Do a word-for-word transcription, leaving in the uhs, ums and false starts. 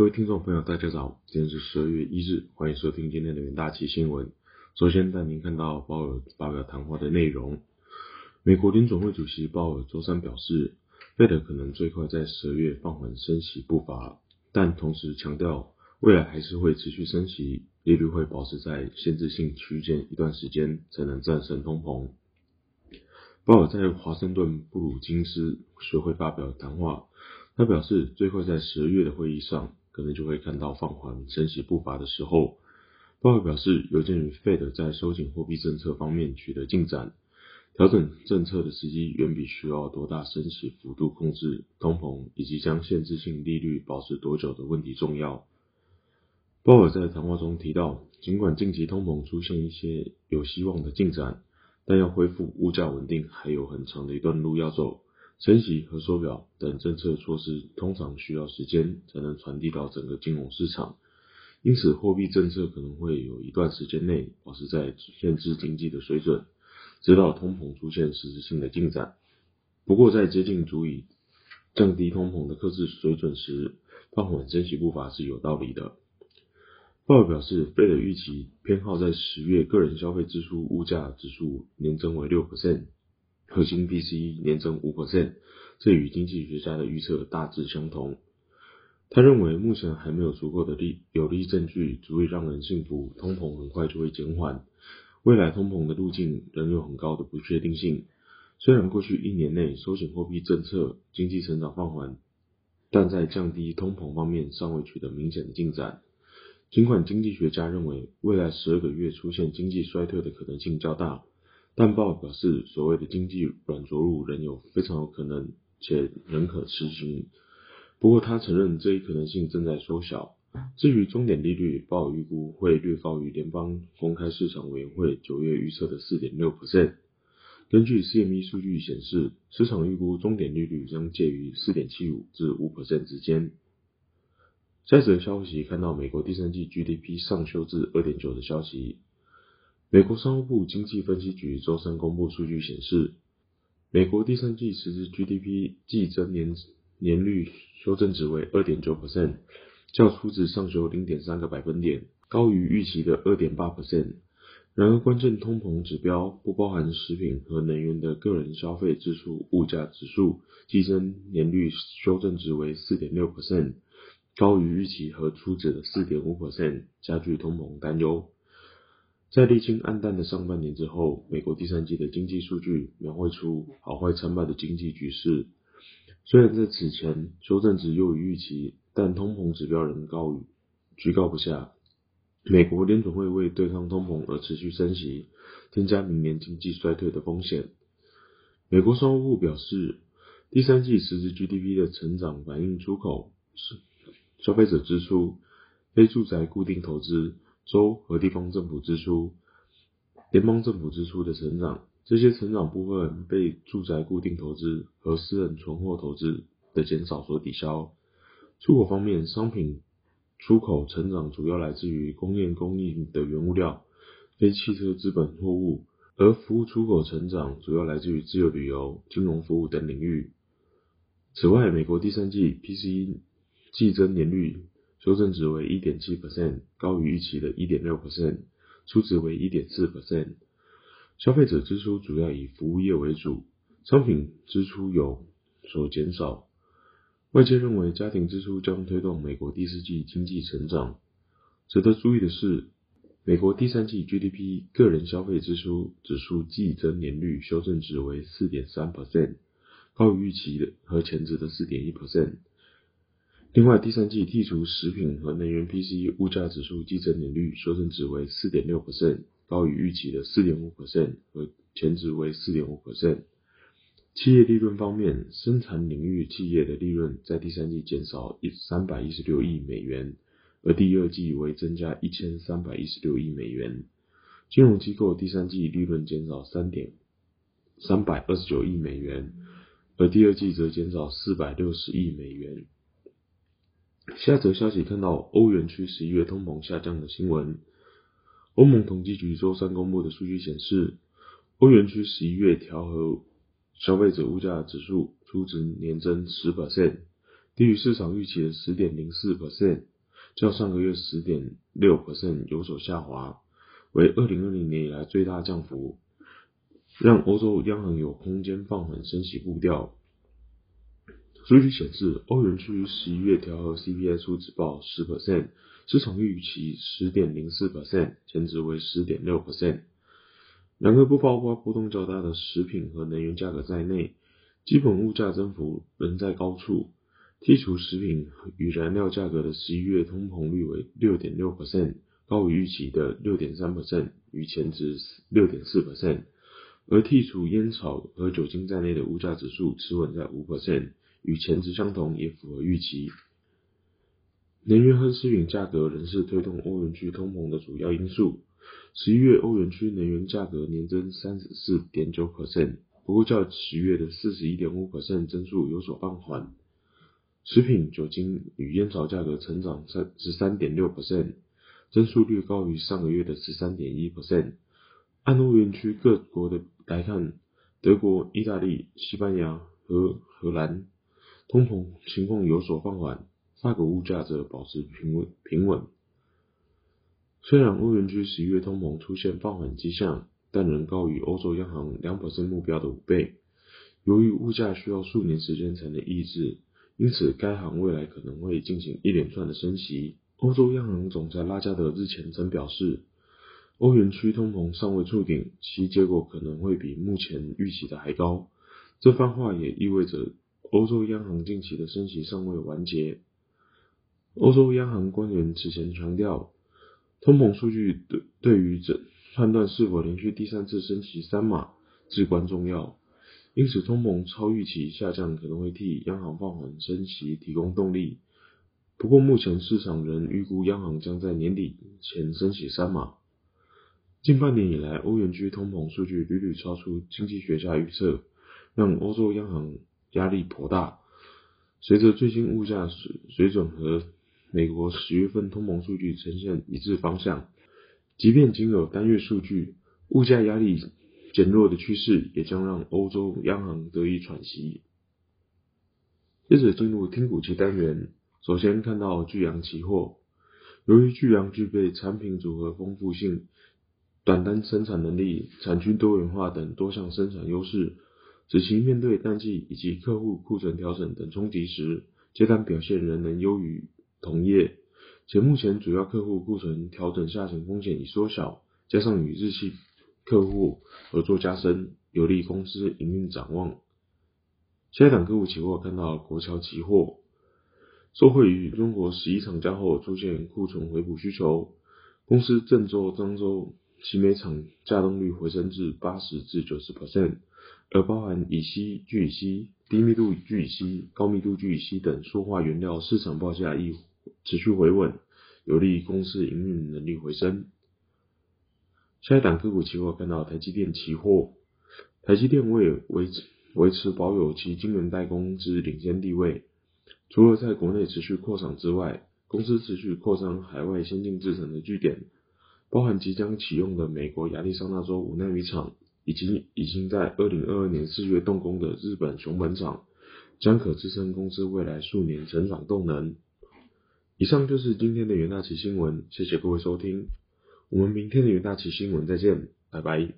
各位听众朋友，大家早，今天是十二月一日，欢迎收听今天的元大期新闻。首先带您看到鲍尔发表谈话的内容。美国联准会主席鲍尔周三表示，费德可能最快在十二月放缓升息步伐，但同时强调未来还是会持续升息，利率会保持在限制性区间一段时间才能战胜通膨。鲍尔在华盛顿布鲁金斯学会发表谈话，他表示最快在十二月的会议上可能就会看到放缓升息步伐的时候。鲍尔表示，有鉴于 Fed 在收紧货币政策方面取得进展，调整政策的时机远比需要多大升息幅度控制通膨以及将限制性利率保持多久的问题重要。鲍尔在谈话中提到，尽管近期通膨出现一些有希望的进展，但要恢复物价稳定还有很长的一段路要走。升息和缩表等政策措施通常需要时间才能传递到整个金融市场，因此货币政策可能会有一段时间内保持在限制经济的水准，直到通膨出现实质性的进展。不过在接近足以降低通膨的克制水准时，放缓升息步伐是有道理的。鲍尔表示，费德预期偏好在十月个人消费支出物价指数年增为 百分之六，核心 P C E 年增 百分之五， 这与经济学家的预测大致相同。他认为目前还没有足够的利有力证据足以让人信服通膨很快就会减缓，未来通膨的路径仍有很高的不确定性。虽然过去一年内收紧货币政策，经济成长放缓，但在降低通膨方面尚未取得明显的进展。尽管经济学家认为未来十二个月出现经济衰退的可能性较大，但鲍尔表示，所谓的经济软着陆仍有非常有可能且仍可实行。不过他承认这一可能性正在缩小。至于终点利率，鲍尔预估会略高于联邦公开市场委员会九月预测的 百分之四点六。根据 C M E 数据显示，市场预估终点利率将介于 百分之四点七五 至 百分之五 之间。下则消息看到美国第三季 G D P 上修至 二点九 的消息。美国商务部经济分析局周三公布数据显示，美国第三季实质 G D P 季增年年率修正值为 百分之二点九， 较初值上修 零点三个百分点，高于预期的 百分之二点八。 然而关键通膨指标不包含食品和能源的个人消费支出物价指数季增年率修正值为 百分之四点六， 高于预期和初值的 百分之四点五， 加剧通膨担忧。在历经暗淡的上半年之后，美国第三季的经济数据描绘出好坏参半的经济局势。虽然在此前修正值优于预期，但通膨指标仍高于居高不下。美国联准会为对抗通膨而持续升息，添加明年经济衰退的风险。美国商务部表示，第三季实质 G D P 的成长反映出口、消费者支出、非住宅固定投资、州和地方政府支出、联邦政府支出的成长，这些成长部分被住宅固定投资和私人存货投资的减少所抵消。出口方面，商品出口成长主要来自于供应供应的原物料、非汽车资本货物，而服务出口成长主要来自于自由旅游、金融服务等领域。此外，美国第三季 P C E 季增年率修正值为 百分之一点七， 高于预期的 百分之一点六， 初值为 百分之一点四。 消费者支出主要以服务业为主，商品支出有所减少。外界认为家庭支出将推动美国第四季经济成长。值得注意的是，美国第三季 G D P 个人消费支出指数季增年率修正值为 百分之四点三， 高于预期的和前值的 百分之四点一。另外，第三季剔除食品和能源 P C E 物价指数季增年率修正值为 百分之四点六， 高于预期的 百分之四点五 和前值为 百分之四点五。 企业利润方面，生产领域企业的利润在第三季减少三百一十六亿美元，而第二季为增加一千三百一十六亿美元。金融机构第三季利润减少 三点三二九亿美元，而第二季则减少四百六十亿美元。下则消息看到欧元区十一月通膨下降的新闻。欧盟统计局周三公布的数据显示，欧元区十一月调和消费者物价指数初值年增 百分之十，低于市场预期的 百分之十点零四， 较上个月 百分之十点六 有所下滑，为二零二零年以来最大降幅，让欧洲央行有空间放缓升息步调。数据显示，欧元区十一月调和 C P I 数值报 百分之十， 市场预期 百分之十点零四， 前值为 百分之十点六。 然而不包括波动较大的食品和能源价格在内，基本物价增幅仍在高处。剔除食品与燃料价格的十一月通膨率为 百分之六点六， 高于预期的 百分之六点三 与前值 百分之六点四， 而剔除烟草和酒精在内的物价指数持稳在 百分之五， 与前值相同，也符合预期。能源和食品价格仍是推动欧元区通膨的主要因素。十一月欧元区能源价格年增 百分之三十四点九， 不过较十月的 百分之四十一点五 增速有所放缓。食品、酒精与烟草价格成长 百分之十三点六， 增速率高于上个月的 百分之十三点一。 按欧元区各国的来看，德国、意大利、西班牙和荷兰通膨情况有所放缓，法国物价则保持平稳。平稳虽然欧元区十一月通膨出现放缓迹象，但仍高于欧洲央行 百分之二 目标的五倍。由于物价需要数年时间才能抑制，因此该行未来可能会进行一连串的升息。欧洲央行总裁拉加德日前曾表示，欧元区通膨尚未触顶，其结果可能会比目前预期的还高。这番话也意味着欧洲央行近期的升息尚未完结。欧洲央行官员此前强调，通膨数据对对于判断是否连续第三次升息三码至关重要，因此通膨超预期下降可能会替央行放缓升息提供动力。不过目前市场仍预估央行将在年底前升息三码。近半年以来，欧元区通膨数据屡屡超出经济学家预测，让欧洲央行压力颇大。随着最新物价水准和美国十月份通膨数据呈现一致方向，即便仅有单月数据，物价压力减弱的趋势也将让欧洲央行得以喘息。接着进入听股期单元，首先看到巨阳期货。由于巨阳具备产品组合丰富性、短单生产能力、产区多元化等多项生产优势，使其面对淡季以及客户库存调整等冲击时，接单表现仍能优于同业，且目前主要客户库存调整下行风险已缩小，加上与日系客户合作加深，有利公司营运展望。下一档个股期货看到国桥期货，受惠于中国十一厂家后出现库存回补需求，公司郑州、漳州、其每厂稼动率回升至 百分之八十至 百分之九十， 而包含乙烯、聚乙烯、低密度聚乙烯、高密度聚乙烯等塑化原料市场报价亦持续回稳，有利公司营运能力回升。下一档个股期货看到台积电期货，台积电为维持维持保有其晶圆代工之领先地位，除了在国内持续扩厂之外，公司持续扩张海外先进制程的据点，包含即将启用的美国亚利桑那州五奈米厂，以及已经在二零二二年四月动工的日本熊本厂，将可支撑公司未来数年成长动能。以上就是今天的元大期新闻，谢谢各位收听，我们明天的元大期新闻再见，拜拜。